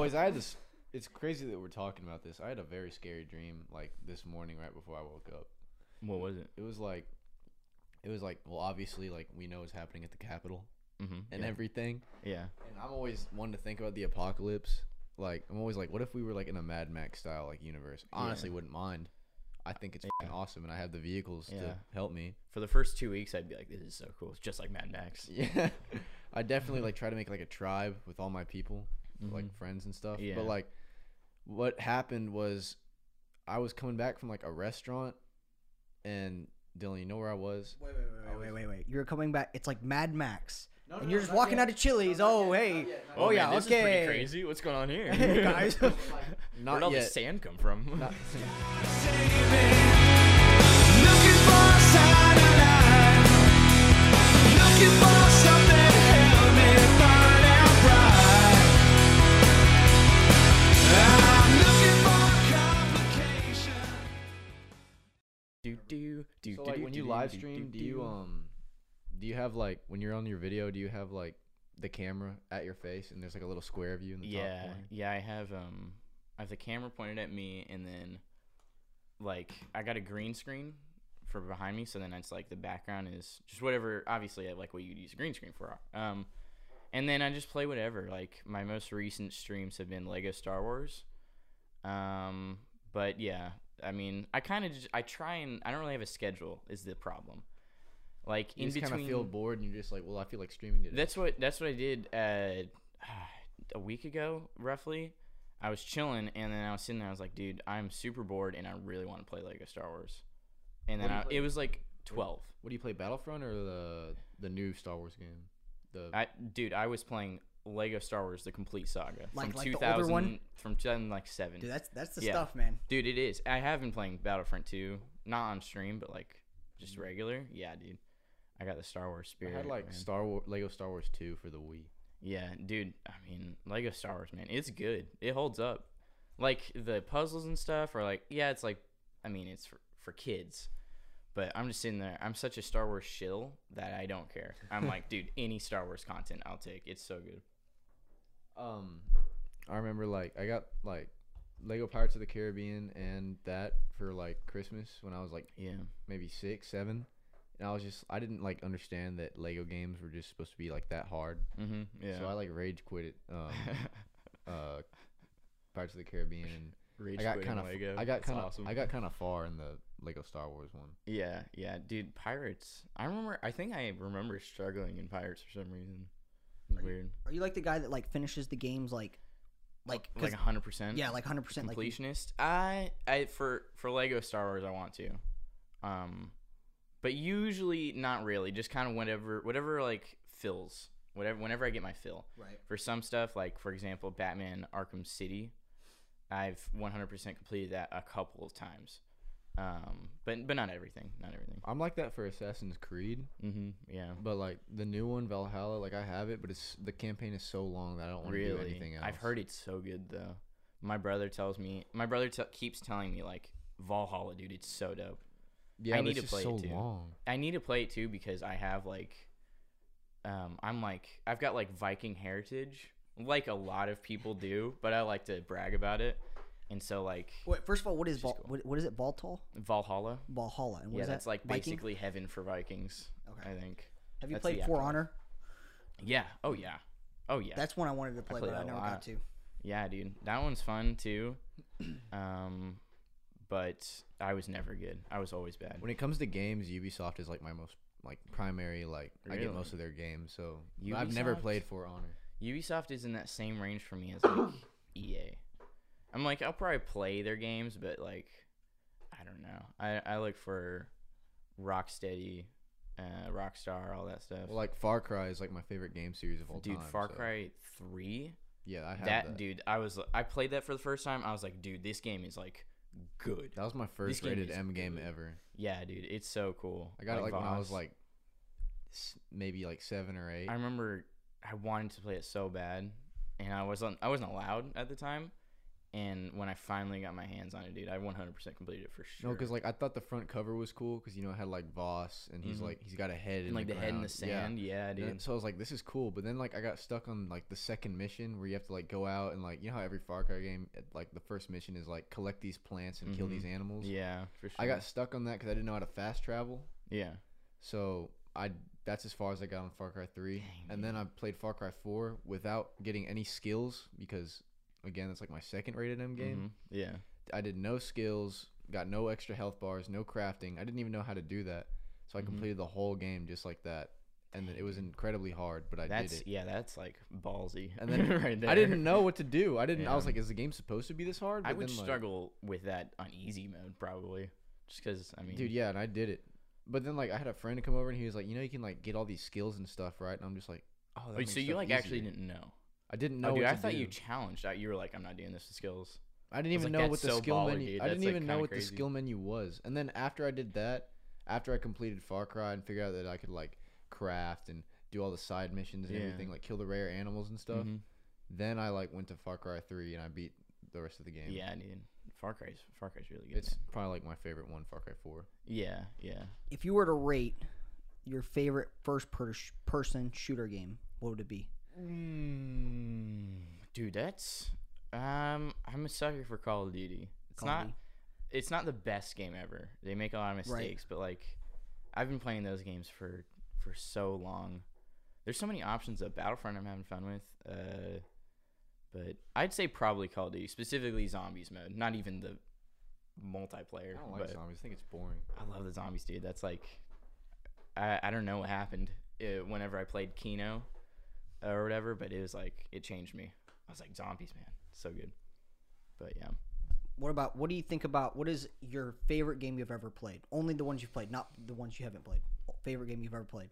Boys, I had this. It's crazy that we're talking about this. I had a very scary dream like this morning right before I woke up. What was it? It was like well, obviously, like we know is happening at the Capitol and everything. Yeah. And I'm always one to think about the apocalypse. Like I'm always like, what if we were like in a Mad Max style like universe? Honestly, wouldn't mind. I think it's awesome, and I have the vehicles to help me. For the first 2 weeks, I'd be like, this is so cool. It's just like Mad Max. Yeah. I definitely like try to make like a tribe with all my people, like friends and stuff. Yeah. But like what happened was I was coming back from like a restaurant, and Dylan, you know where I was? Wait. You were coming back. It's like Mad Max. No, and you're just walking out of Chili's. Not yet. This is pretty crazy. What's going on here? Guys. Where'd all this sand come from? So like when you live stream, do you have like when you're on your video, do you have like the camera at your face and there's like a little square of you in the top corner? Yeah, I have the camera pointed at me, and then like I got a green screen for behind me, so then it's like the background is just whatever, obviously, like what you'd use a green screen for. And then I just play whatever. Like my most recent streams have been LEGO Star Wars. But yeah, I mean, I kind of just, I try and, I don't really have a schedule is the problem. Like you in just between, kind of feel bored, and you're just like, well, I feel like streaming today. That's what I did a week ago, roughly. I was chilling, and then I was sitting there, I was like, dude, I'm super bored, and I really want to play LEGO Star Wars. And then it was like 12. What do you play, Battlefront or the new Star Wars game? I was playing LEGO Star Wars: The Complete Saga from 2000 from 2007. Dude, that's the stuff, man. Dude, it is. I have been playing Battlefront 2, not on stream, but like just regular. Yeah, dude, I got the Star Wars spirit. I had like LEGO Star Wars 2 for the Wii. Yeah, dude. I mean, LEGO Star Wars, man, it's good. It holds up. Like the puzzles and stuff are like, yeah, it's like, I mean, it's for kids. But I'm just sitting there. I'm such a Star Wars shill that I don't care. I'm like, dude, any Star Wars content I'll take. It's so good. I remember like I got like LEGO Pirates of the Caribbean and that for like Christmas when I was like maybe 6, 7, and I didn't like understand that LEGO games were just supposed to be like that hard. So I like rage quit it. Pirates of the Caribbean. And I got kind of far in the LEGO Star Wars one. Yeah, dude, Pirates. I think I remember struggling in Pirates for some reason. It's weird. Are you like the guy that like finishes the games like 100%? Yeah, like 100% completionist. Like, I for LEGO Star Wars I want to. But usually not really. Just kind of whatever like fills. Whenever I get my fill. Right. For some stuff, like for example, Batman Arkham City, I've 100% completed that a couple of times. But not everything. I'm like that for Assassin's Creed. Yeah. But like the new one, Valhalla, like I have it, but the campaign is so long that I don't want to do anything else. I've heard it's so good though. My brother keeps telling me like Valhalla, dude, it's so dope. Yeah, I need to play it too. Long. I need to play it too because I have like, I've got like Viking heritage, like a lot of people do, but I like to brag about it. And so, like... Wait, first of all, what is what is it? Valhall? Valhalla. Valhalla. And what is that? That's, like, basically heaven for Vikings, okay. I think. Have you played For Honor? Yeah. Oh, yeah. That's one I wanted to play, but I never got to. Yeah, dude. That one's fun, too. But I was never good. I was always bad. When it comes to games, Ubisoft is, like, my most, like, primary, like... Really? I get most of their games, so... Ubisoft? I've never played For Honor. Ubisoft is in that same range for me as, like, EA. I'm like, I'll probably play their games, but, like, I don't know. I look for Rocksteady, Rockstar, all that stuff. Well, like, Far Cry is, like, my favorite game series of all time. Dude, Far Cry 3? Yeah, I have that. Dude, I played that for the first time. I was like, dude, this game is, like, good. That was my first rated M game ever. Yeah, dude, it's so cool. I got it, like, when I was, like, maybe, like, 7 or 8. I remember I wanted to play it so bad, and I wasn't allowed at the time. And when I finally got my hands on it, dude, I 100% completed it for sure. No, because like I thought the front cover was cool because you know it had like Voss and he's like he's got a head and like the head in the sand. Yeah, dude. And so I was like, this is cool. But then like I got stuck on like the second mission where you have to like go out and like you know how every Far Cry game like the first mission is like collect these plants and kill these animals. Yeah, for sure. I got stuck on that because I didn't know how to fast travel. Yeah. So that's as far as I got on Far Cry 3. Dang, and then I played Far Cry 4 without getting any skills because. Again, that's like my second rated M game. Yeah. I did no skills, got no extra health bars, no crafting. I didn't even know how to do that. So I completed the whole game just like that. And then it was incredibly hard, but I did it. Yeah, that's like ballsy. And then right there. I didn't know what to do. I was like, is the game supposed to be this hard? But I would then, like, struggle with that on easy mode probably. Just because, I mean. Dude, yeah, and I did it. But then like I had a friend come over and he was like, you know, you can like get all these skills and stuff, right? And I'm just like, oh, that's so you like easier. Actually didn't know. I didn't know. Oh, dude, I thought you challenged. You were like, "I'm not doing this to skills." I didn't even know what the skill menu. I didn't even know what the skill menu was. And then after I did that, after I completed Far Cry and figured out that I could like craft and do all the side missions and everything, like kill the rare animals and stuff, then I like went to Far Cry 3 and I beat the rest of the game. Yeah, dude. Far Cry's really good. It's probably like my favorite one, Far Cry 4. Yeah, yeah. If you were to rate your favorite first-person shooter game, what would it be? Dude, that's I'm a sucker for Call of Duty. It's not the best game ever. They make a lot of mistakes, but like I've been playing those games for so long. There's so many options of Battlefront I'm having fun with. But I'd say probably Call of Duty, specifically zombies mode. Not even the multiplayer. I don't like zombies. I think it's boring. I love the zombies, dude. That's like I don't know what happened whenever I played Kino. Or whatever, but it was like it changed me. I was like, zombies, man, so good. But yeah, what do you think about what is your favorite game you've ever played? Only the ones you've played, not the ones you haven't played. Favorite game you've ever played?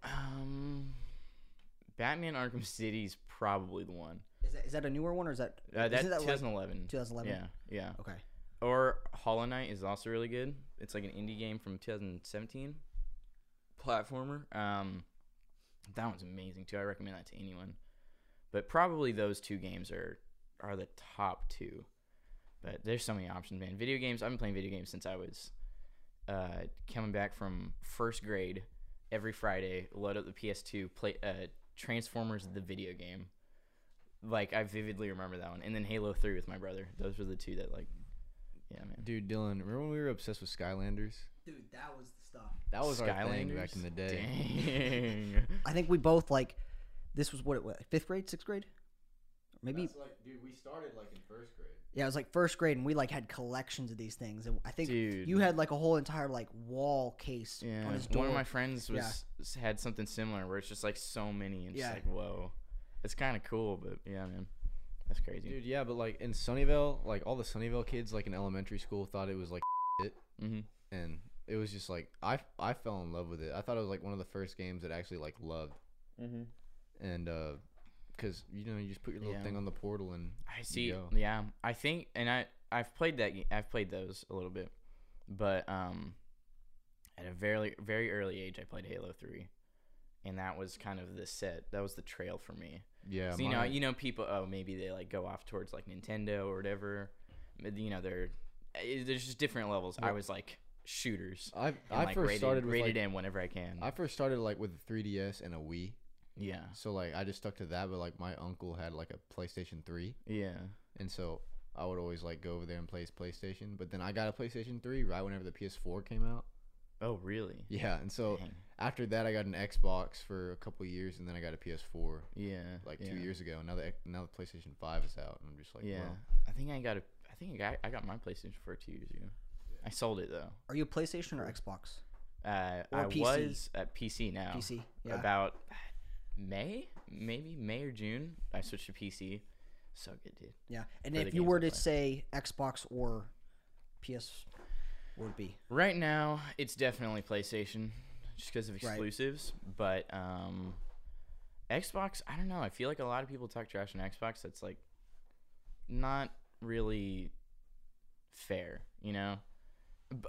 Batman Arkham City's probably the one. Is that a newer one or is that? That's 2011. Like 2011. Yeah, yeah. Okay. Or Hollow Knight is also really good. It's like an indie game from 2017. Platformer. That one's amazing too. I recommend that to anyone. But probably those two games are the top two. But there's so many options, man. Video games. I've been playing video games since I was coming back from first grade. Every Friday, load up the PS2, play Transformers the video game. Like I vividly remember that one, and then Halo 3 with my brother. Those were the two that like, yeah, man. Dude, Dylan, remember when we were obsessed with Skylanders? Dude, that was the stuff. That was Skylanders. Our thing back in the day. Dang. I think we both, like, this was what it was, 5th grade, 6th grade? Maybe. That's like, dude, we started, like, in 1st grade. Yeah, it was, like, 1st grade, and we, like, had collections of these things. And I think you had, like, a whole entire, like, wall case on his door. One of my friends had something similar where it's just, like, so many. And it's like, whoa. It's kind of cool, but, yeah, man. That's crazy. Dude, yeah, but, like, in Sunnyvale, like, all the Sunnyvale kids, like, in elementary school thought it was, like, shit. And it was just like I fell in love with it. I thought it was like one of the first games that I actually like loved. And because you know you just put your little thing on the portal and I see. Yeah, I think and I've played that game. I've played those a little bit, but at a very early age I played Halo 3, and that was kind of the set. That was the trail for me. Yeah, so, you know people maybe they like go off towards like Nintendo or whatever. You know there's just different levels. I was like. Shooters. I first started with rated M whenever I can. I first started like with a 3DS and a Wii. Yeah. So like I just stuck to that, but like my uncle had like a PlayStation 3. Yeah. And so I would always like go over there and play his PlayStation. But then I got a PlayStation 3 right whenever the PS4 came out. Oh really? Yeah. And so after that I got an Xbox for a couple of years, and then I got a PS4. Yeah. Like 2 years ago. Now the PlayStation 5 is out, and I'm just like wow. I got my PlayStation 4 2 years ago. I sold it though. Are you a PlayStation or Xbox? Or I PC? Was at PC now. PC, yeah. About May or June, I switched to PC. So good, dude. Yeah, and if you were to say Xbox or PS, what would it be? Right now, it's definitely PlayStation, just because of exclusives. Right. But Xbox, I don't know. I feel like a lot of people talk trash on Xbox. That's like not really fair, you know.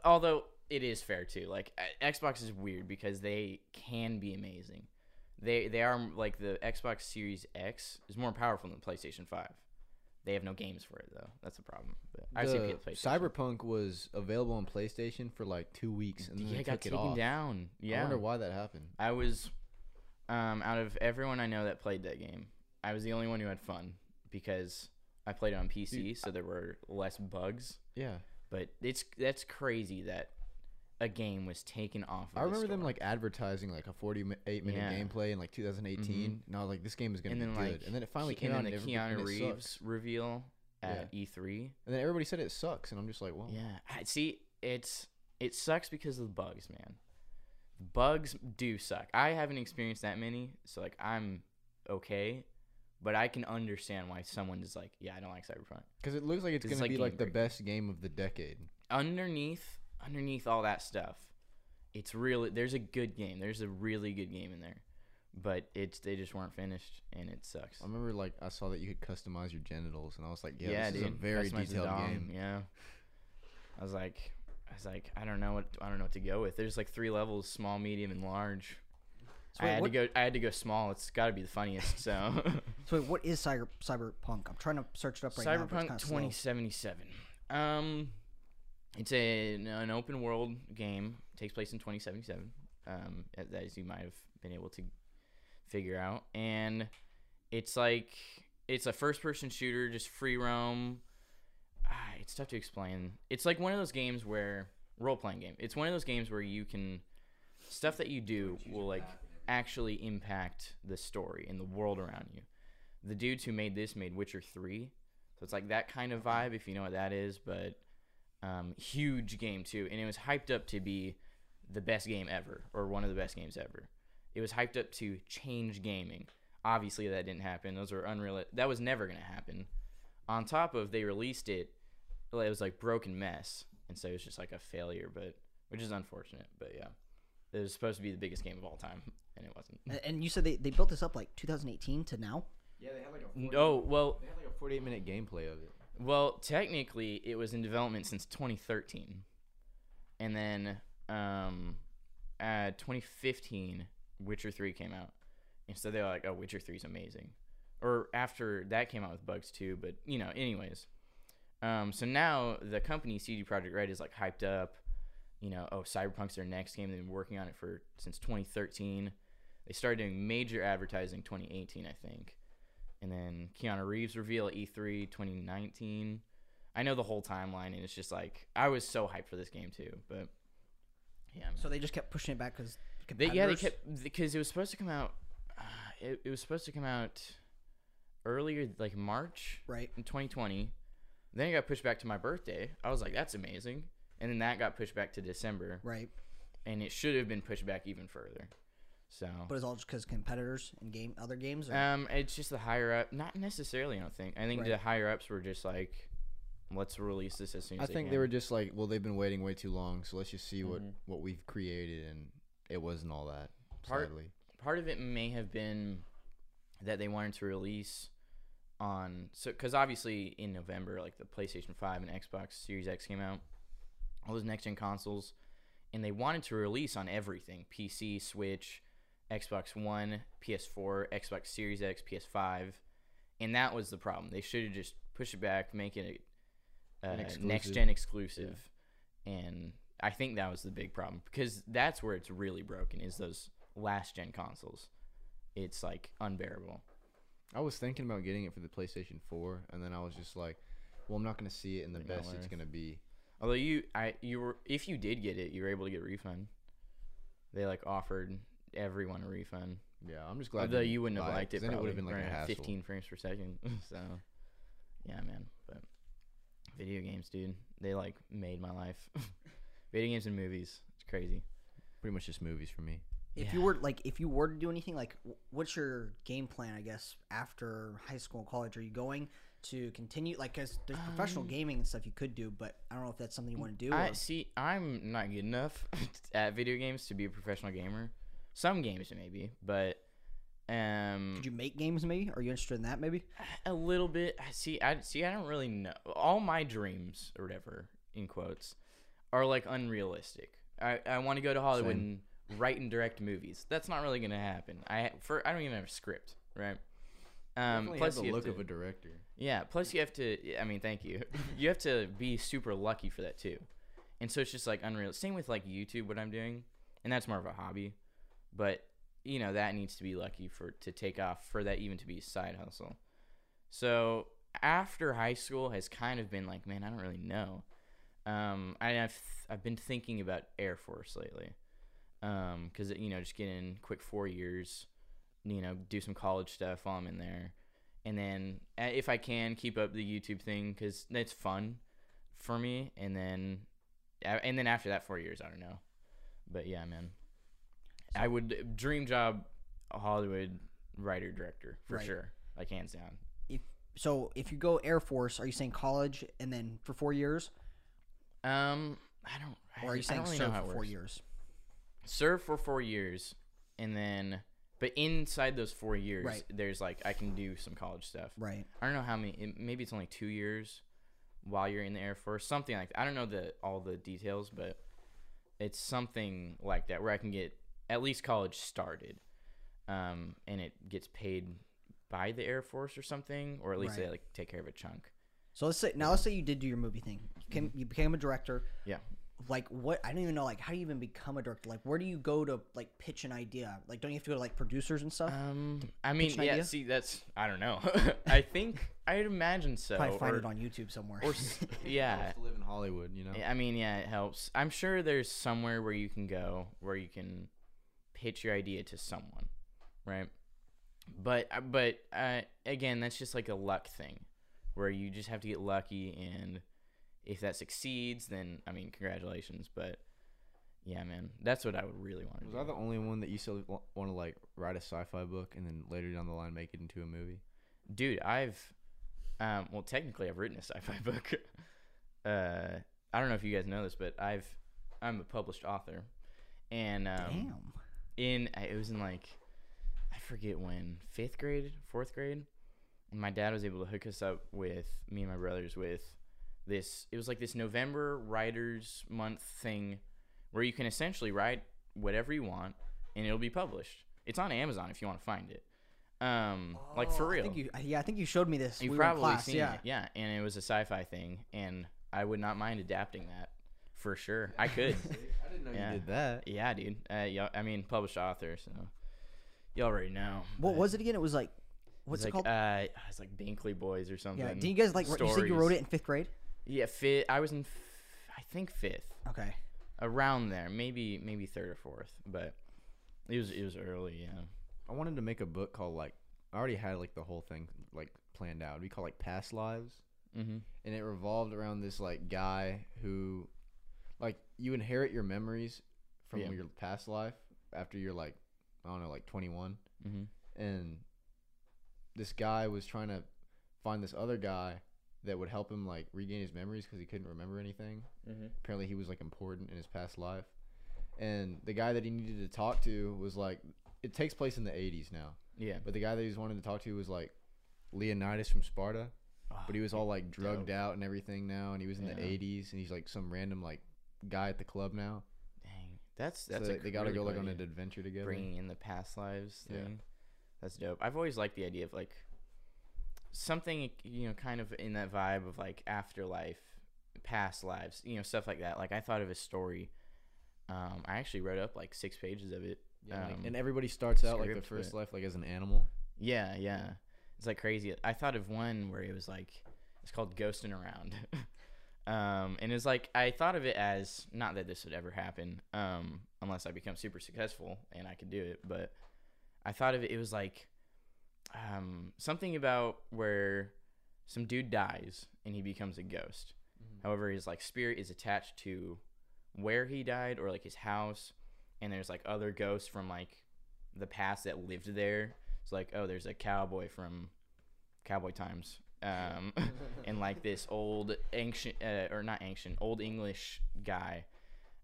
Although it is fair too, like Xbox is weird because they can be amazing. They are like the Xbox Series X is more powerful than the PlayStation 5. They have no games for it, though. That's the problem. But I see Cyberpunk was available on PlayStation for like 2 weeks, and then they got taken down. Yeah, I wonder why that happened. I was, out of everyone I know that played that game, I was the only one who had fun because I played it on PC, so there were less bugs. Yeah, but that's crazy that a game was taken off. I remember them like advertising like a 48-minute gameplay in like 2018, and I was like, "This game is gonna be good." And then it finally came out. And Keanu Reeves reveal at E3, and then everybody said it sucks, and I'm just like, "Well, yeah." See, it sucks because of the bugs, man. The bugs do suck. I haven't experienced that many, so like I'm okay, but I can understand why someone is like, "Yeah, I don't like Cyberpunk," because it looks like it's gonna be like the best game of the decade. Underneath all that stuff, it's really there's a good game. There's a really good game in there, but they just weren't finished, and it sucks. I remember like I saw that you could customize your genitals, and I was like, yeah, this is a very detailed game. Yeah, I was like, I don't know what to go with. There's like 3 levels: small, medium, and large. So wait, I had to go small. It's got to be the funniest. So, so wait, what is Cyberpunk? I'm trying to search it up right now. Cyberpunk 2077. It's an open world game. It takes place in 2077, as you might have been able to figure out. And it's a first person shooter, just free roam. It's tough to explain. It's like one of those games where role playing game. It's one of those games where you can stuff that you do will like actually impact the story and the world around you. The dudes who made this made Witcher 3, so it's like that kind of vibe if you know what that is, but. Huge game too, and it was hyped up to be the best game ever, or one of the best games ever. It was hyped up to change gaming. Obviously, that didn't happen. Those were unreal. That was never gonna happen. On top of, they released it. It was like broken mess, and so it was just like a failure, but which is unfortunate. But yeah, it was supposed to be the biggest game of all time, and it wasn't. And you said they built this up like 2018 to now. Yeah, they had like a 48-minute gameplay of it. Well, technically, it was in development since 2013, and then 2015, Witcher 3 came out, and so they were like, "Oh, Witcher 3 is amazing," or after that came out with bugs too. But you know, anyways, so now the company CD Projekt Red is like hyped up, you know, oh, Cyberpunk's their next game. They've been working on it since 2013. They started doing major advertising 2018, I think. And then Keanu Reeves reveal at E3 2019. I know the whole timeline, and it's just like I was so hyped for this game too. But yeah, man. So they just kept pushing it back because because it was supposed to come out. It was supposed to come out earlier, like March, right, in 2020. Then it got pushed back to my birthday. I was like, that's amazing. And then that got pushed back to December, right? And it should have been pushed back even further. So, but it's all just because competitors and other games. Or? It's just the higher up. Not necessarily. I don't think. I think the higher ups were just like, let's release this as soon as. I think they were just like, well, they've been waiting way too long, so let's just see what we've created, and it wasn't all that. Sadly, part of it may have been that they wanted to release on because obviously in November, like the PlayStation 5 and Xbox Series X came out, all those next gen consoles, and they wanted to release on everything: PC, Switch, Xbox One, PS4, Xbox Series X, PS5, and that was the problem. They should have just pushed it back, make it a next-gen exclusive, and I think that was the big problem because that's where it's really broken is those last-gen consoles. It's, like, unbearable. I was thinking about getting it for the PlayStation 4, and then I was just like, well, I'm not going to see it in the best it's going to be. Although if you did get it, you were able to get a refund. They, like, offered everyone a refund. Yeah, I'm just glad. Although you wouldn't have liked it, probably. It would have been like a 15 frames per second. So, yeah, man. But video games, dude, they like made my life. Video games and movies, it's crazy. Pretty much just movies for me. If you were to do anything, like, what's your game plan? I guess after high school and college, are you going to continue? Like, cause there's professional gaming and stuff you could do, but I don't know if that's something you want to do. I'm not good enough at video games to be a professional gamer. Some games maybe, but could you make games maybe? Are you interested in that maybe? A little bit. I don't really know. All my dreams or whatever in quotes are like unrealistic. I want to go to Hollywood and write and direct movies. That's not really gonna happen. I don't even have a script, right? Plus you have the look of a director. Yeah. Plus you have to, I mean, thank you. You have to be super lucky for that too. And so it's just like unreal. Same with like YouTube, what I'm doing, and that's more of a hobby, but you know, that needs to be lucky for, to take off for that even to be a side hustle. So after high school has kind of been like, man, I don't really know. I've been thinking about Air Force lately. 'Cause you know, just get in quick 4 years, you know, do some college stuff while I'm in there. And then if I can keep up the YouTube thing, 'cause that's fun for me. And then after that 4 years, I don't know. But yeah, man, I would dream job, a Hollywood writer, director for sure. Like hands down. If you go Air Force, are you saying college and then for 4 years? Or are you saying serve for 4 years? Serve for 4 years, and then, but inside those 4 years, there's like, I can do some college stuff. Right. I don't know how many, maybe it's only 2 years while you're in the Air Force, something like that. I don't know all the details, but it's something like that where I can get at least college started, and it gets paid by the Air Force or something, or at least they like take care of a chunk. So let's say you did do your movie thing. You became a director. Yeah. Like what? I don't even know. Like how do you even become a director? Like where do you go to like pitch an idea? Like don't you have to go to like producers and stuff? I mean, yeah. Idea? See, that's I don't know. I think I'd imagine so. Probably find it on YouTube somewhere. Or yeah. Have to live in Hollywood, you know. I mean, yeah, it helps. I'm sure there's somewhere where you can go where you can pitch your idea to someone, right? But again, that's just like a luck thing, where you just have to get lucky, and if that succeeds, then I mean, congratulations. But yeah, man, that's what I would really want to do. Was I the only one that you still want to like write a sci-fi book and then later down the line make it into a movie? Dude, well, technically I've written a sci-fi book. I don't know if you guys know this, but I'm a published author, and it was in like, I forget when, 4th grade. And my dad was able to hook us up with, me and my brothers, with this, it was like this November Writers Month thing where you can essentially write whatever you want and it'll be published. It's on Amazon if you want to find it. Like for real. I think you showed me this. You've probably seen it. Yeah. And it was a sci-fi thing, and I would not mind adapting that for sure. I could. I didn't know you did that. Yeah, dude. I mean, published author, so you already know. What was it again? It was like, what's it called? It's like Binkley Boys or something. Yeah. Do you guys like? You said you wrote it in 5th grade. Yeah, I was in, I think 5th. Okay. Around there, maybe 3rd or 4th, but it was early. Yeah. I wanted to make a book called like, I already had like the whole thing like planned out. We call it Past Lives, and it revolved around this like guy who, like, you inherit your memories from your past life after you're like, I don't know, like 21, and this guy was trying to find this other guy that would help him like regain his memories because he couldn't remember anything. Apparently he was like important in his past life, and the guy that he needed to talk to was like, it takes place in the 80s now. Yeah. But the guy that he was wanting to talk to was like Leonidas from Sparta, but he was all like drugged out and everything now, and he was in the 80s, and he's like some random like guy at the club now. Dang, that's so they gotta go like on an adventure together. Bringing in the past lives thing. Yeah. That's dope. I've always liked the idea of like something, you know, kind of in that vibe of like afterlife, past lives, you know, stuff like that. Like I thought of a story. I actually wrote up like 6 pages of it. Yeah, and everybody starts out like the first life like as an animal. Yeah, yeah. It's like crazy. I thought of one where it was like, it's called Ghosting Around. And it's like, I thought of it as, not that this would ever happen, unless I become super successful and I could do it, but I thought of it, it was like something about where some dude dies and he becomes a ghost. However, his like spirit is attached to where he died or like his house, and there's like other ghosts from like the past that lived there. It's like, oh, there's a cowboy from cowboy times, and like this old ancient or not ancient, old English guy,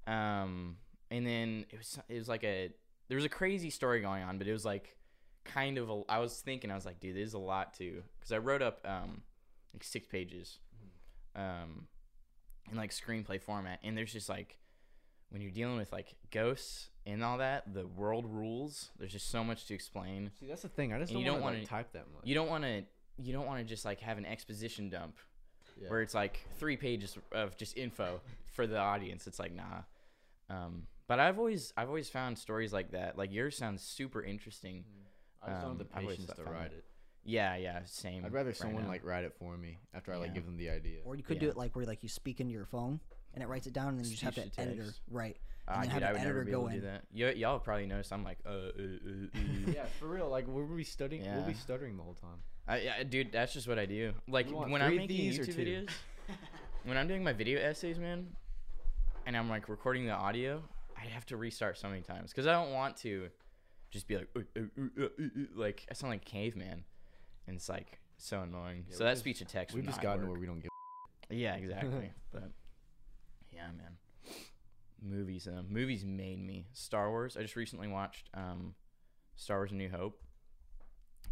and then it was like a, there was a crazy story going on, but it was like kind of I was thinking, I was like, dude, this is a lot too, because I wrote up like 6 pages in like screenplay format, and there's just like when you're dealing with like ghosts and all that, the world rules. There's just so much to explain. See, that's the thing. I just don't want to like, type that much. You don't want to just like have an exposition dump, yeah, where it's like 3 pages of just info for the audience. It's like, nah. But I've always found stories like that. Like yours sounds super interesting. I just don't have the patience to write it. Yeah, yeah, same. I'd rather someone like write it for me after I like give them the idea. Or you could do it like where like you speak into your phone and it writes it down, and then you just have to editor, right? And then have the editor go in. Y'all probably noticed I'm like, yeah, for real. Like we'll be stuttering the whole time. Yeah, dude, that's just what I do. Like when I'm making YouTube videos, when I'm doing my video essays, man, and I'm like recording the audio, I have to restart so many times because I don't want to just be like I sound like a caveman, and it's like so annoying. Yeah, so that speech to text. We've just gotten to where we don't give. Yeah, exactly. But yeah, man. Movies made me. Star Wars. I just recently watched Star Wars: A New Hope.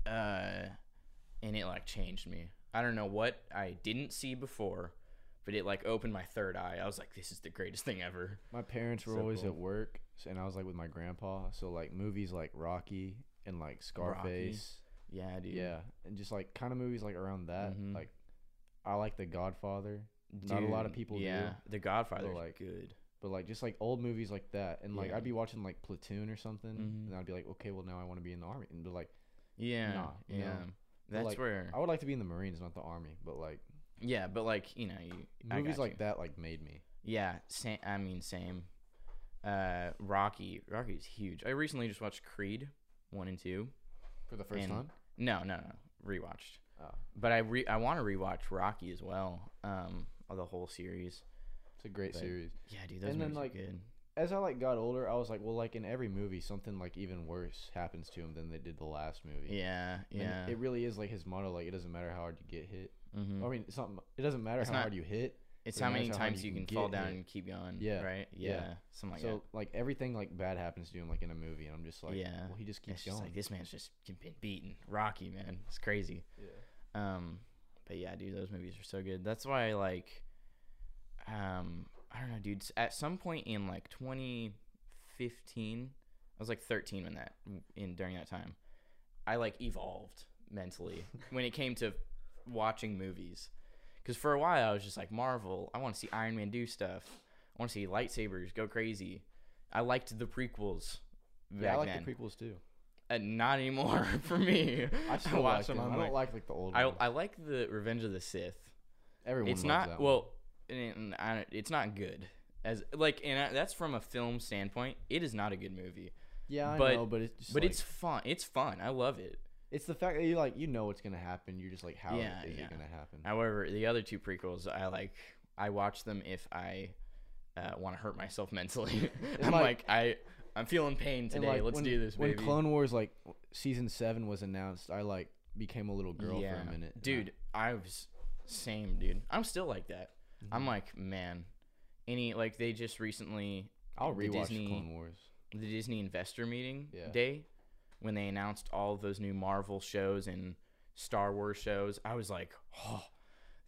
And it like changed me. I don't know what I didn't see before, but it like opened my third eye. I was like, this is the greatest thing ever. My parents were always at work, and I was like with my grandpa. So like movies like Rocky and like Scarface. Rocky. Yeah, dude. Yeah, and just like kind of movies like around that. Mm-hmm. Like I like The Godfather. Dude, not a lot of people do. Yeah, The Godfather's like good. But like just like old movies like that, and like I'd be watching like Platoon or something, mm-hmm, and I'd be like, okay, well now I want to be in the army, and be like, yeah, nah, you know? That's like, where I would like to be in the Marines, not the army, but like yeah, but like you know, movies like that like made me. Yeah, same. I mean, same. Rocky's huge. I recently just watched Creed 1 and 2 for the first time. No, rewatched. Oh. But I want to rewatch Rocky as well. Of the whole series. It's a great series. Yeah, dude, those movies are good. As I like got older, I was like, well, like in every movie, something like even worse happens to him than they did the last movie. Yeah, yeah. And it really is like his motto, like it doesn't matter how hard you get hit. Mm-hmm. I mean, it doesn't matter how hard you hit. It's how many times you can fall down and keep going. Yeah. Right. Yeah. Something like that. So like everything like bad happens to him like in a movie, and I'm just like, yeah, well, he just keeps going. Just like this man's just been beaten. Rocky, man, it's crazy. Yeah. But yeah, dude, those movies are so good. That's why I like. I don't know, dude. At some point in like 2015, I was like 13 when during that time, I like evolved mentally when it came to watching movies, because for a while I was just like Marvel. I want to see Iron Man do stuff. I want to see lightsabers go crazy. I liked the prequels. Yeah, I liked the prequels too. Not anymore for me. I still watch them. I don't like the old ones. I like the Revenge of the Sith. It's not good as like, that's from a film standpoint. It is not a good movie. Yeah, I know, but it's just it's fun. It's fun. I love it. It's the fact that you like, you know what's gonna happen. You're just like, how is it gonna happen? However, the other two prequels, I watch them if I want to hurt myself mentally. I'm like I'm feeling pain today. Like, let's do this, baby. When Clone Wars, like, Season 7 was announced, I, like, became a little girl for a minute. Dude, I was... Same, dude. I'm still like that. Mm-hmm. I'm like, man, they just recently... I'll rewatch Clone Wars. The Disney Investor Meeting Day, when they announced all of those new Marvel shows and Star Wars shows, I was like, oh,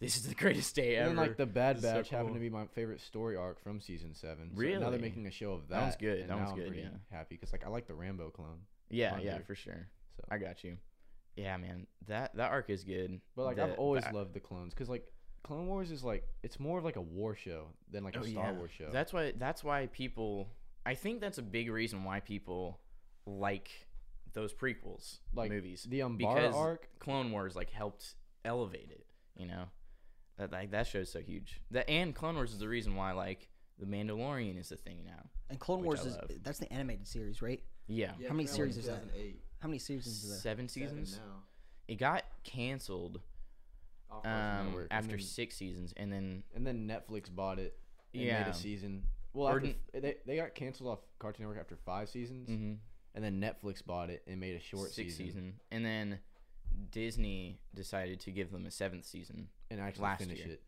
this is the greatest day ever. And then, like, The Bad Batch happened to be my favorite story arc from Season 7. So really? Now they're making a show of that. That one's good. I'm pretty happy because, like, I like the Rambo clone. Yeah, yeah, for sure. So I got you. Yeah, man. That arc is good. But, like, I've always loved the clones because, like, Clone Wars is, like, it's more of, like, a war show than, like, a Star Wars show. That's why people – I think that's a big reason why people like those prequels, like, movies. The Umbara arc? Clone Wars, like, helped elevate it, you know? That show's so huge. And Clone Wars is the reason why, like, The Mandalorian is the thing now. And Clone Wars is that's the animated series, right? Yeah. How many series is that? How many seasons is that? 7 seasons. 7 now. It got canceled after 6 seasons, and then Netflix bought it. And made a season. Well, they got canceled off Cartoon Network after 5 seasons, mm-hmm, and then Netflix bought it and made a short 6th season, and then Disney decided to give them a 7th season and actually finish it.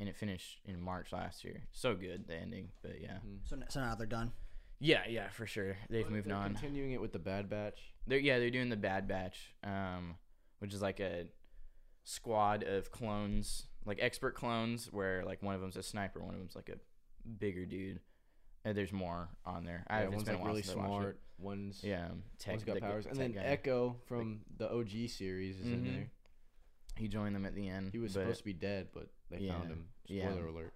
And it finished in March last year. So good, the ending, but yeah. So now they're done? Yeah, for sure. They've moved on. Continuing it with The Bad Batch? They're doing The Bad Batch, which is like a squad of clones, like expert clones, where like one of them's a sniper, one of them's like a bigger dude. There's more on there. Yeah, one's been like really smart. One's tech, one's got powers. And then Echo from the OG series is in there. He joined them at the end. He was supposed to be dead, but they found him. Spoiler alert.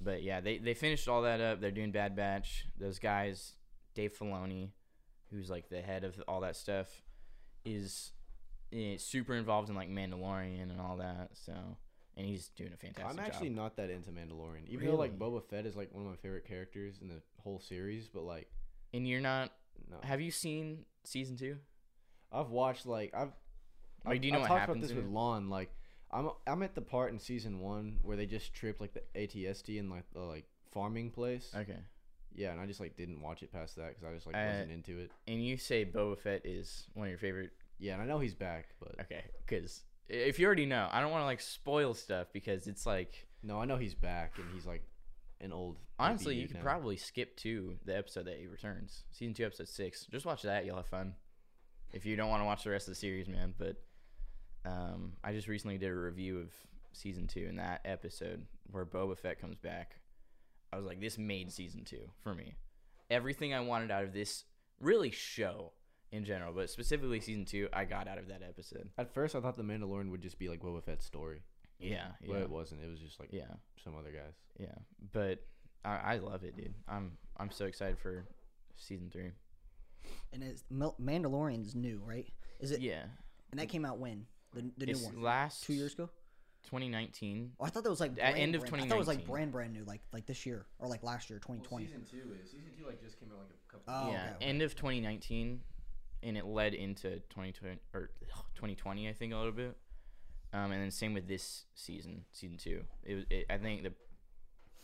But yeah, they finished all that up. They're doing Bad Batch. Those guys, Dave Filoni, who's like the head of all that stuff, is super involved in like Mandalorian and all that. So. And he's doing a fantastic job. I'm actually not that into Mandalorian. Even though, like, Boba Fett is, like, one of my favorite characters in the whole series, but, like... And you're not... No. Have you seen Season 2? I've watched, like... Like, do you know what happens? I've talked about this with Lon. Like, I'm at the part in Season 1 where they just tripped, like, the ATST in, like, the, like, farming place. Okay. Yeah, and I just, like, didn't watch it past that because I just, like, wasn't into it. And you say Boba Fett is one of your favorite... Yeah, and I know he's back, but... Okay, because... If you already know, I don't want to, like, spoil stuff because it's, like... No, I know he's back, and he's, like, an old... Honestly, you could probably skip to the episode that he returns. Season 2, episode 6. Just watch that. You'll have fun. If you don't want to watch the rest of the series, man. But I just recently did a review of Season 2 and that episode where Boba Fett comes back. I was like, this made Season 2 for me. Everything I wanted out of this really show... In general, but specifically Season 2, I got out of that episode. At first, I thought The Mandalorian would just be, like, Boba Fett's story. Yeah. But it wasn't. It was just, like, some other guys. Yeah. But I love it, dude. I'm so excited for Season 3. And Mandalorian's new, right? Is it? Yeah. And that came out when? The new one? Last... 2 years ago? 2019. Oh, I thought that was, like, brand, end of 2019. I thought it was, like, brand new, like this year. Or, like, last year, 2020. Well, Season 2, like, just came out, like, a couple... Oh, yeah. Okay. End of 2019... And it led into 2020, or 2020, I think, a little bit. And then same with this season, Season 2. It I think the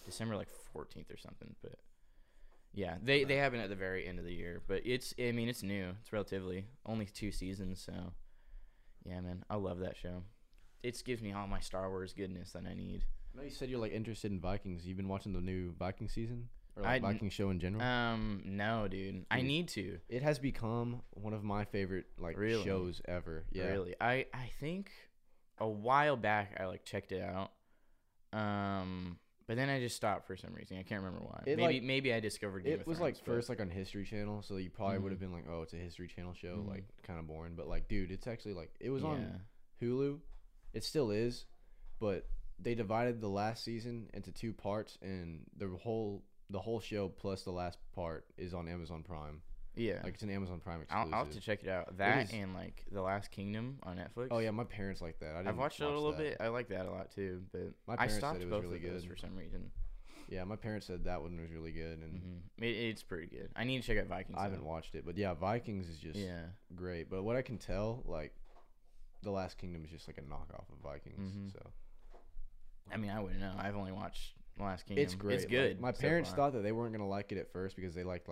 December, like, 14th or something. But, yeah, they happen at the very end of the year. But it's new. It's relatively only 2 seasons. So, yeah, man, I love that show. It gives me all my Star Wars goodness that I need. I know you said you're, like, interested in Vikings. You've been watching the new Viking season? Or like Viking show in general? No, dude. I need to. It has become one of my favorite shows ever. Yeah. Really. I think a while back I checked it out. But then I just stopped for some reason. I can't remember why. Maybe I discovered Game of Thrones. It was first on History Channel, so you probably would have been like, "Oh, it's a History Channel show, kind of boring." But dude, it's actually it was on Hulu. It still is, but they divided the last season into 2 parts and the whole show plus the last part is on Amazon Prime. Yeah. It's an Amazon Prime exclusive. I'll have to check it out. That and, The Last Kingdom on Netflix. Oh, yeah. My parents like that. I've watched it a little bit. I like that a lot, too. But my parents said it was really good for some reason. Yeah, my parents said that one was really good. And it's pretty good. I need to check out Vikings. I haven't watched it. But, yeah, Vikings is just great. But what I can tell, The Last Kingdom is just, a knockoff of Vikings. So. I mean, I wouldn't know. I've only watched... Last Kingdom. It's great. It's good. My parents thought that they weren't gonna like it at first because they liked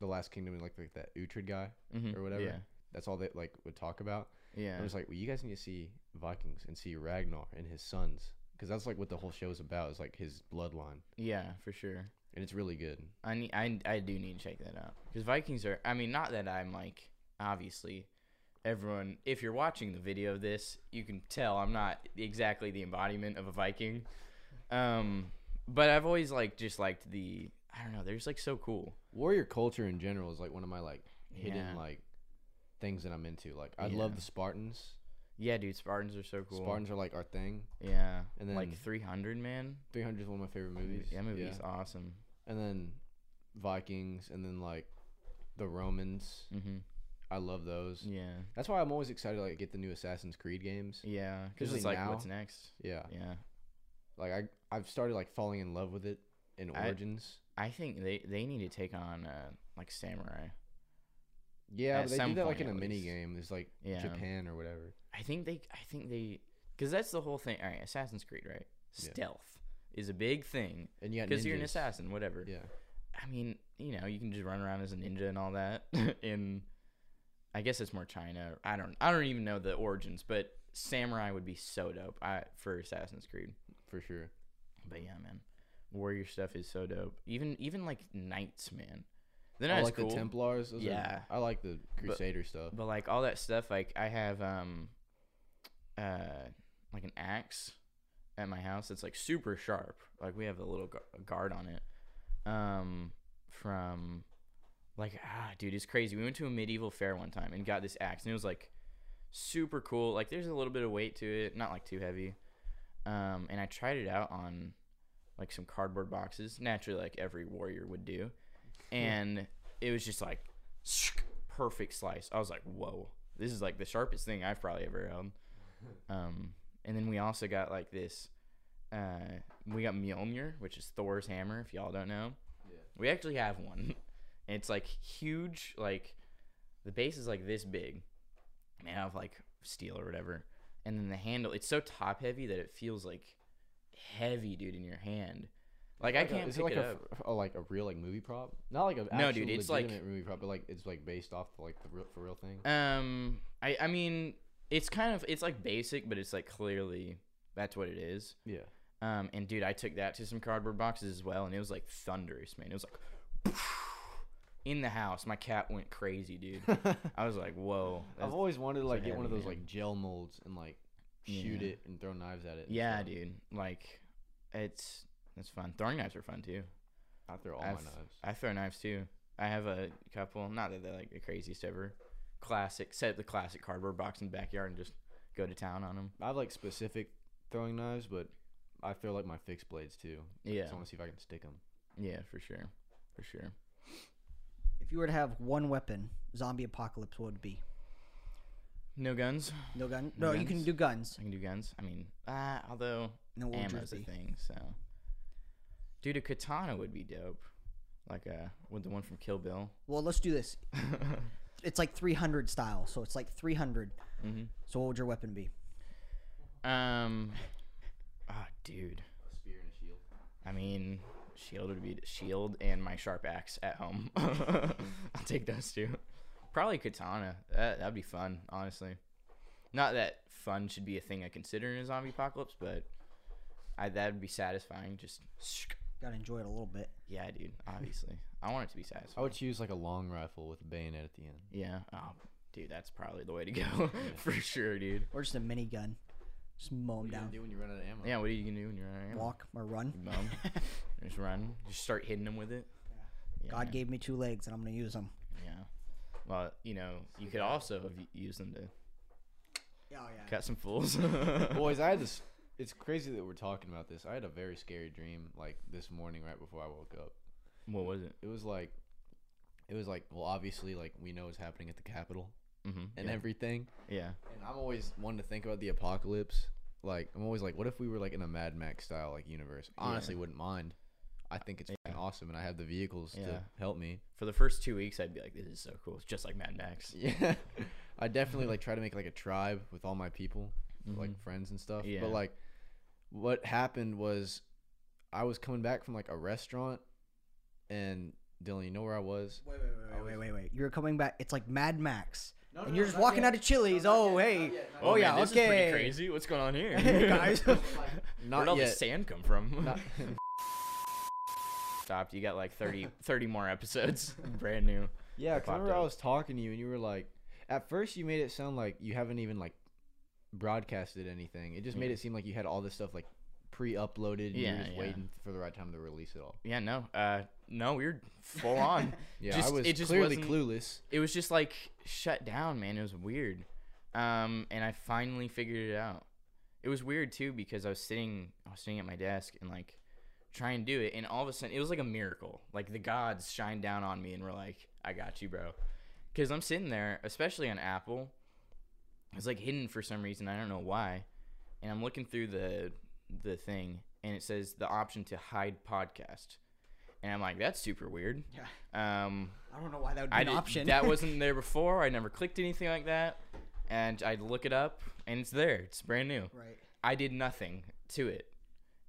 The Last Kingdom and like that Uhtred guy or whatever. Yeah. That's all they would talk about. Yeah. I was like, well, you guys need to see Vikings and see Ragnar and his sons because that's what the whole show is about. Is his bloodline. Yeah, for sure. And it's really good. I do need to check that out because Vikings are. I mean, not that I'm obviously. Everyone, if you're watching the video of this, you can tell I'm not exactly the embodiment of a Viking. But I've always just liked the they're just so cool. Warrior culture in general is one of my hidden things that I'm into. I love the Spartans. Yeah, dude, Spartans are so cool. Spartans are our thing. Yeah, and then 300, man. 300 is one of my favorite movies. That movie is awesome. And then Vikings, and then the Romans. I love those. Yeah, that's why I'm always excited to get the new Assassin's Creed games. Yeah, because it's now, what's next? Yeah, yeah. I've started falling in love with it in Origins. I think they need to take on samurai. Yeah, but they do that in a mini game. It's Japan or whatever. I think they because that's the whole thing. All right, Assassin's Creed, right? Yeah. Stealth is a big thing, and because you're an assassin, whatever. Yeah, I mean, you can just run around as a ninja and all that. And I guess it's more China. I don't even know the origins, but. Samurai would be so dope for Assassin's Creed. For sure. But yeah, man. Warrior stuff is so dope. Even knights, man. They're not as cool. The Templars. Yeah. I like the Crusader stuff. But all that stuff, I have an axe at my house that's super sharp. We have a little guard on it. from like, dude, it's crazy. We went to a medieval fair one time and got this axe, and it was like super cool. Like, there's a little bit of weight to it, not like too heavy. And I tried it out on like some cardboard boxes, naturally, like every warrior would do. And it was just like perfect slice. I was like, whoa, this is like the sharpest thing I've probably ever held. And then we also got like this, we got Mjolnir, which is Thor's hammer, if y'all don't know. Yeah. We actually have one. And it's like huge, like the base is like this big, made out of like steel or whatever. And then the handle, it's so top heavy that it feels like heavy, dude, in your hand. Like I can't pick it up. Is it like a real like movie prop? Not like an actual legitimate movie prop, but like it's like based off like the real, for real thing. I mean, it's kind of, it's like basic, but it's like clearly that's what it is. Yeah. And dude, I took that to some cardboard boxes as well, and it was like thunderous, man. It was like in the house. My cat went crazy, dude. I was like, whoa. I've always wanted to like get one of those like gel molds and like shoot it and throw knives at it. Yeah, dude. Like it's. That's fun. Throwing knives are fun, too. I throw all my knives. I throw knives, too. I have a couple. Not that they're, like, the craziest ever. Classic. Set the classic cardboard box in the backyard and just go to town on them. I have, like, specific throwing knives, but I throw, like, my fixed blades, too. Yeah. I just want to see if I can stick them. Yeah, for sure. For sure. If you were to have one weapon, zombie apocalypse, what would it be? No guns. No gun? No, you can do guns. I can do guns. I mean, although ammo's a thing, so... Dude, a katana would be dope. Like with the one from Kill Bill. Well, let's do this. It's like 300 style, so it's like 300. Mm-hmm. So what would your weapon be? Dude. A spear and a shield. I mean, shield would be shield and my sharp axe at home. I'll take those two. Probably katana. That'd be fun, honestly. Not that fun should be a thing I consider in a zombie apocalypse, but that'd be satisfying. Just gotta enjoy it a little bit. Yeah, dude. Obviously, I want it to be satisfying. I would choose like a long rifle with a bayonet at the end. Yeah. Oh, dude, that's probably the way to go. Yeah. For sure, dude. Or just a minigun. Just mow them down. What do you do when you run out of ammo? Yeah. What are you gonna do when you run out of ammo? Walk or run. You mow them. Just run. Just start hitting them with it. Yeah. Yeah. God gave me two legs, and I'm gonna use them. Yeah. Well, you know, you could also have used them to. Oh, yeah. Cut some fools. Boys, I had this. It's crazy that we're talking about this. I had a very scary dream, like, this morning right before I woke up. What was it? It was like, well, obviously, like, we know what's happening at the Capitol and everything. Yeah. And I'm always one to think about the apocalypse. Like, I'm always like, what if we were, like, in a Mad Max-style, like, universe? Honestly, wouldn't mind. I think it's fucking awesome, and I have the vehicles to help me. For the first 2 weeks, I'd be like, this is so cool. It's just like Mad Max. Yeah. I definitely, like, try to make, like, a tribe with all my people, like, friends and stuff. Yeah. But, like... What happened was I was coming back from, like, a restaurant, and, Dylan, you know where I was? Wait. You were coming back. It's like Mad Max. No, you're just walking out of Chili's. Not yet. This is pretty crazy. What's going on here? Guys. Where'd all the sand come from? Stopped. You got, like, 30 more episodes. Brand new. Yeah, because I remember I was talking to you, and you were like, at first you made it sound like you haven't even, like, broadcasted anything. It just made it seem like you had all this stuff like pre-uploaded and you're just waiting for the right time to release it all. No, we were full on. I was clearly clueless. It was just like shut down, man. It was weird. And I finally figured it out. It was weird too because I was sitting at my desk and like trying to do it, and all of a sudden it was like a miracle. Like the gods shined down on me and were like, I got you, bro. Because I'm sitting there, especially on Apple. It's like hidden for some reason. I don't know why. And I'm looking through the thing, and it says the option to hide podcast. And I'm like, that's super weird. Yeah. I don't know why that would be an option. That wasn't there before. I never clicked anything like that. And I'd look it up, and it's there. It's brand new. Right. I did nothing to it.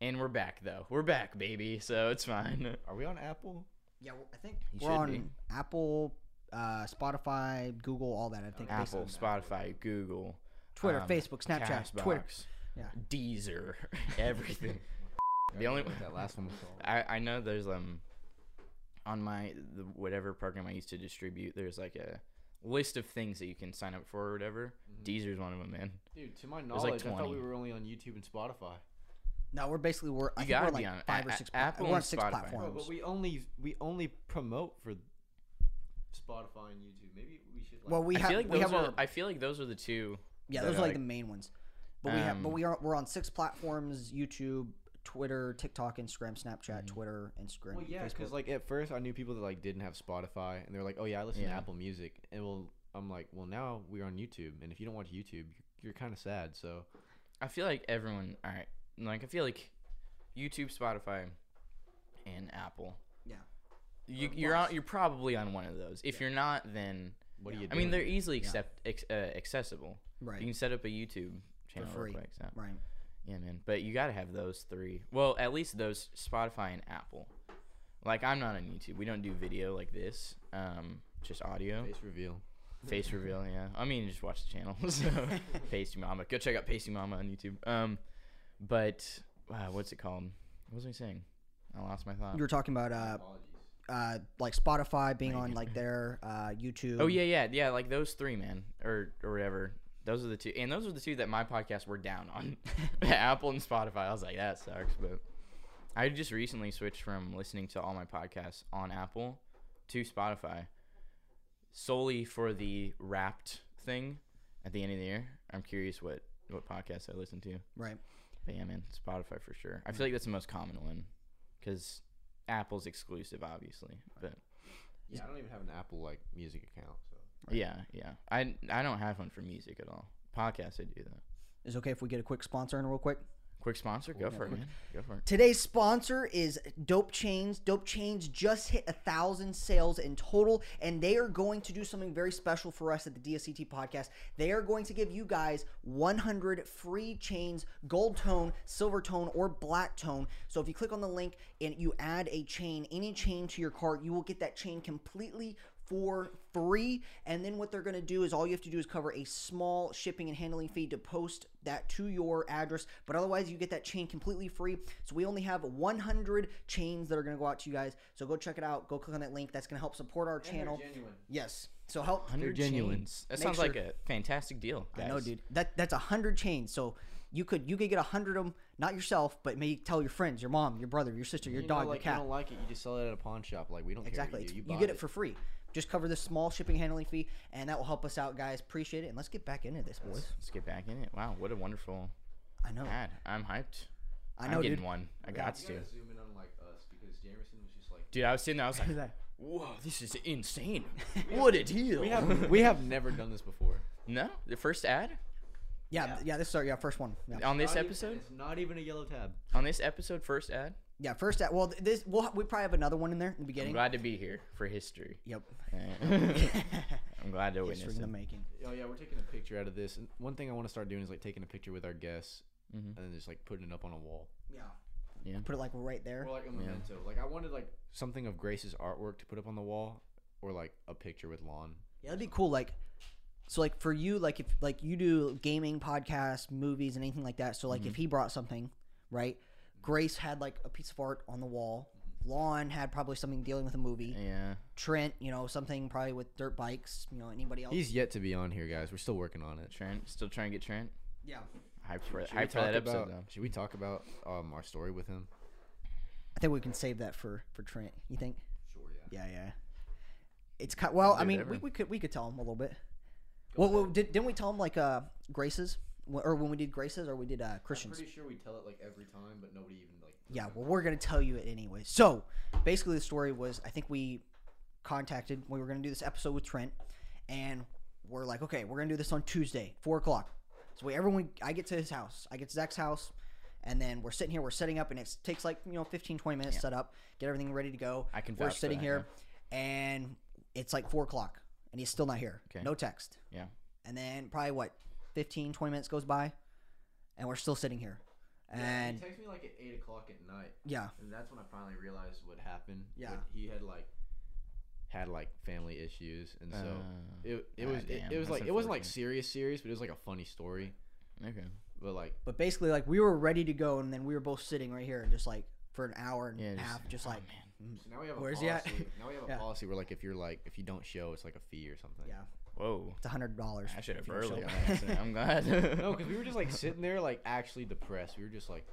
And we're back, though. We're back, baby. So it's fine. Are we on Apple? Yeah, well, I think we're on Apple Spotify, Google, all that. I think Apple, Spotify, Google, Twitter, Facebook, Snapchat, Castbox, Twitter, Deezer, everything. The only that last one was called. I know there's on my whatever program I used to distribute, there's like a list of things that you can sign up for or whatever. Deezer's one of them, man. Dude, to my knowledge, I thought we were only on YouTube and Spotify. No, we're basically we're on like five or six platforms. Bro, but we only promote for Spotify and YouTube. Maybe we should. Like, well, I feel like those are the two. Yeah, those are like the main ones. But we're on 6 platforms: YouTube, Twitter, TikTok, Instagram, Snapchat, Twitter, Instagram. Well, yeah, because like at first I knew people that like didn't have Spotify, and they were like, "Oh yeah, I listen to Apple Music," and I'm like, "Well, now we're on YouTube, and if you don't watch YouTube, you're kind of sad." So, I feel like everyone. All right. Like, I feel like YouTube, Spotify, and Apple. Yeah. You're probably on one of those. If you're not, then... What do you do? I mean, they're easily accessible. Right. You can set up a YouTube channel. For free. Right. Yeah, man. But you got to have those 3. Well, at least those, Spotify and Apple. Like, I'm not on YouTube. We don't do video like this. Just audio. Face reveal. Face reveal, yeah. I mean, just watch the channel. So, Pasty Mamba. Go check out Pasty Mamba on YouTube. But what's it called? What was I saying? I lost my thought. You were talking about like Spotify being on like their YouTube. Oh yeah. Like those 3, man, or whatever. Those are the 2, and those are the 2 that my podcasts were down on. Apple and Spotify. I was like, that sucks. But I just recently switched from listening to all my podcasts on Apple to Spotify solely for the Wrapped thing at the end of the year. I'm curious what podcasts I listen to. Right. But yeah, man, Spotify for sure. I feel like that's the most common one because Apple's exclusive, obviously. But yeah, I don't even have an Apple like music account. So right. Yeah. I don't have one for music at all. Podcasts, I do though. Is it okay if we get a quick sponsor in real quick? Quick sponsor? Go for it, man. Go for it. Today's sponsor is Dope Chains. Dope Chains just hit 1,000 sales in total, and they are going to do something very special for us at the DSCT podcast. They are going to give you guys 100 free chains, gold tone, silver tone, or black tone. So if you click on the link and you add a chain, any chain to your cart, you will get that chain completely for free. And then what they're going to do is all you have to do is cover a small shipping and handling fee to post that to your address, but otherwise you get that chain completely free. So we only have 100 chains that are going to go out to you guys, so go check it out, go click on that link. That's going to help support our channel. Yes, so help 100 genuines. That sounds like a fantastic deal, guys. I know, dude, that's 100 chains. So you could get 100 of them, not yourself, but maybe tell your friends, your mom, your brother, your sister, your dog, your cat. You don't like it, you just sell it at a pawn shop. Like, we don't care. Exactly. You get it for free. Just cover this small shipping handling fee, and that will help us out, guys. Appreciate it. And let's get back into this, boys. Let's get back in it. Wow, what a wonderful ad. I'm hyped. I know, I'm getting one. I got to. You gotta zoom in on like us, because Jamerzen was just like... Dude, I was sitting there, I was like, whoa, this is insane. What a deal. We have never done this before. No? The first ad? Yeah, this is our first one. Yeah. On this episode? It's not even a yellow tab. On this episode, first ad? Yeah, first ad. Well, we probably have another one in there in the beginning. I'm glad to be here for history. Yep. I'm glad to witness it. The making. Oh, yeah, we're taking a picture out of this. And one thing I want to start doing is like taking a picture with our guests and then just like putting it up on a wall. Yeah. Put it like right there. Or like a memento. Like I wanted like something of Grace's artwork to put up on the wall, or like a picture with Lon. Yeah, that'd be cool. Like... So, like, for you, like, if, like, you do gaming, podcasts, movies, and anything like that, so, like, if he brought something, right, Grace had, like, a piece of art on the wall, Lon had probably something dealing with a movie, Trent, you know, something probably with dirt bikes, you know, anybody else. He's yet to be on here, guys. We're still working on it. Trent, still trying to get Trent? Yeah. Hyped for that episode, though. Should we talk about our story with him? I think we can save that for Trent, you think? Sure, yeah. Yeah. It's kind of, well, I mean, we could tell him a little bit. Well, didn't we tell him like Grace's, or when we did Grace's, or we did Christian's? I'm pretty sure we tell it like every time, but nobody even like... Yeah, well, we're gonna tell you it anyway. So basically, the story was, I think we were gonna do this episode with Trent, and we're like, okay, we're gonna do this on Tuesday, 4 o'clock. So I get to his house, I get to Zach's house, and then we're sitting here, we're setting up, and it takes like 15-20 minutes to set up, get everything ready to go. I can. We're sitting here, and it's like 4 o'clock. And he's still not here. Okay. No text. Yeah. And then probably, 15-20 minutes goes by, and we're still sitting here. And he texted me, like, at 8 o'clock at night. Yeah. And that's when I finally realized what happened. Yeah. But he had, like, family issues. And so it wasn't, like, serious, but it was, like, a funny story. Okay. But, like... But basically, like, we were ready to go, and then we were both sitting right here and just, like, for an hour and a half, just like... Man. So now we have a policy. Where like if you don't show, it's like a fee or something. Yeah. Whoa. It's $100. I should have early. I'm glad. No, because we were just like sitting there like actually depressed. We were just like,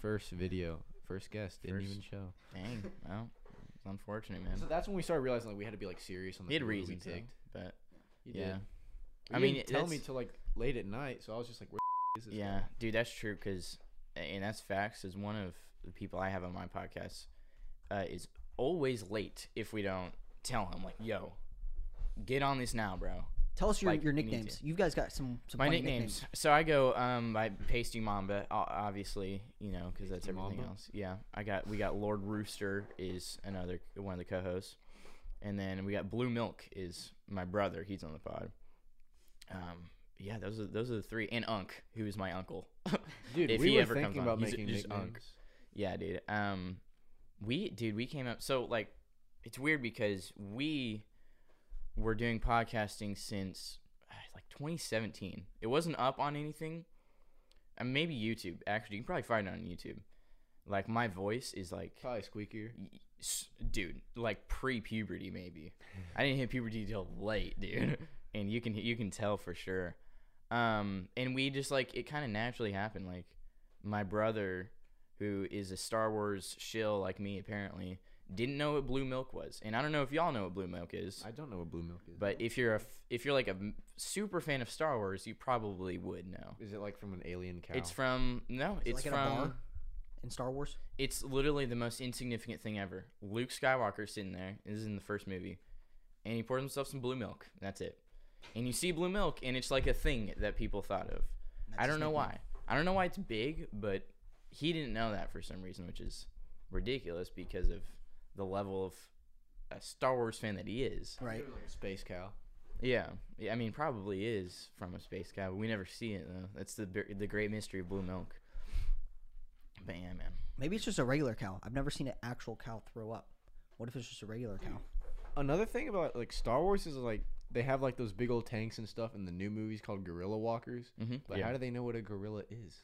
First video. First guest. Didn't even show. Dang. Well, it's unfortunate, man. So that's when we started realizing like we had to be like serious on the You did. But I mean, didn't tell me till like late at night, so I was just like, where is this guy? Dude, that's true, because, and that's facts, is one of the people I have on my podcast is always late if we don't tell him, like, yo, get on this now, bro. Tell us your nicknames. You guys got some my nicknames. So I go by Pasty Mamba, obviously, you know, because that's everything else. Yeah, we got Lord Rooster is another one of the co-hosts, and then we got Blue Milk is my brother. He's on the pod. Yeah, those are the three, and Unk, who is my uncle. Dude, if we were thinking about making nicknames. Yeah, dude. We came up, so like, it's weird because we were doing podcasting since like 2017. It wasn't up on anything. Maybe YouTube. Actually, you can probably find it on YouTube. Like, my voice is like probably squeakier. Dude, like pre-puberty maybe. I didn't hit puberty till late, dude. And you can tell for sure. And we just like it kind of naturally happened. Like, my brother, who is a Star Wars shill like me apparently, didn't know what Blue Milk was. And I don't know if y'all know what Blue Milk is. I don't know what Blue Milk is. But if you're like a super fan of Star Wars, you probably would know. Is it like from an alien cow? It's from a bar in Star Wars. It's literally the most insignificant thing ever. Luke Skywalker sitting there. This is in the first movie. And he pours himself some Blue Milk. That's it. And you see Blue Milk, and it's like a thing that people thought of. That's I don't know why. I don't know why it's big, but he didn't know that for some reason, which is ridiculous because of the level of a Star Wars fan that he is. Right. Space cow. Yeah. I mean, probably is from a space cow, but we never see it, though. That's the great mystery of Blue Milk. But yeah, man. Maybe it's just a regular cow. I've never seen an actual cow throw up. What if it's just a regular cow? Another thing about, like, Star Wars is, like, they have, like, those big old tanks and stuff in the new movies called gorilla walkers. Mm-hmm. But how do they know what a gorilla is?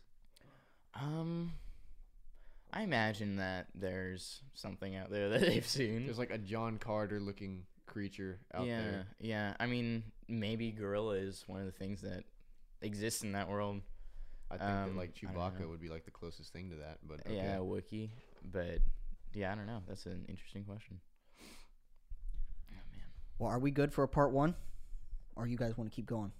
I imagine that there's something out there that they've seen. There's, like, a John Carter-looking creature out there. Yeah, I mean, maybe gorilla is one of the things that exists in that world. I think that, like, Chewbacca would be, like, the closest thing to that. But okay. Yeah, Wookiee. But, yeah, I don't know. That's an interesting question. Well, are we good for a part one? Or you guys want to keep going?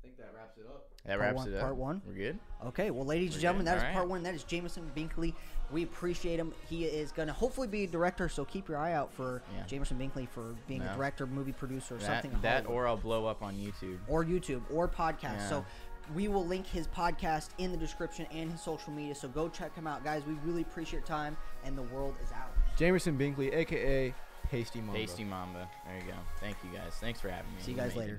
I think that wraps it up. Part one. We're good? Okay. Well, ladies and gentlemen, that is part one. That is Jamerzen Binckley. We appreciate him. He is going to hopefully be a director, so keep your eye out for Jamerzen Binckley for being a director, movie producer, or something. That or I'll blow up on YouTube. Or YouTube. Or podcast. Yeah. So we will link his podcast in the description and his social media, so go check him out. Guys, we really appreciate your time, and the world is out. Jamerzen Binckley, a.k.a. Pasty Mamba. There you go. Thank you, guys. Thanks for having me. See you guys later.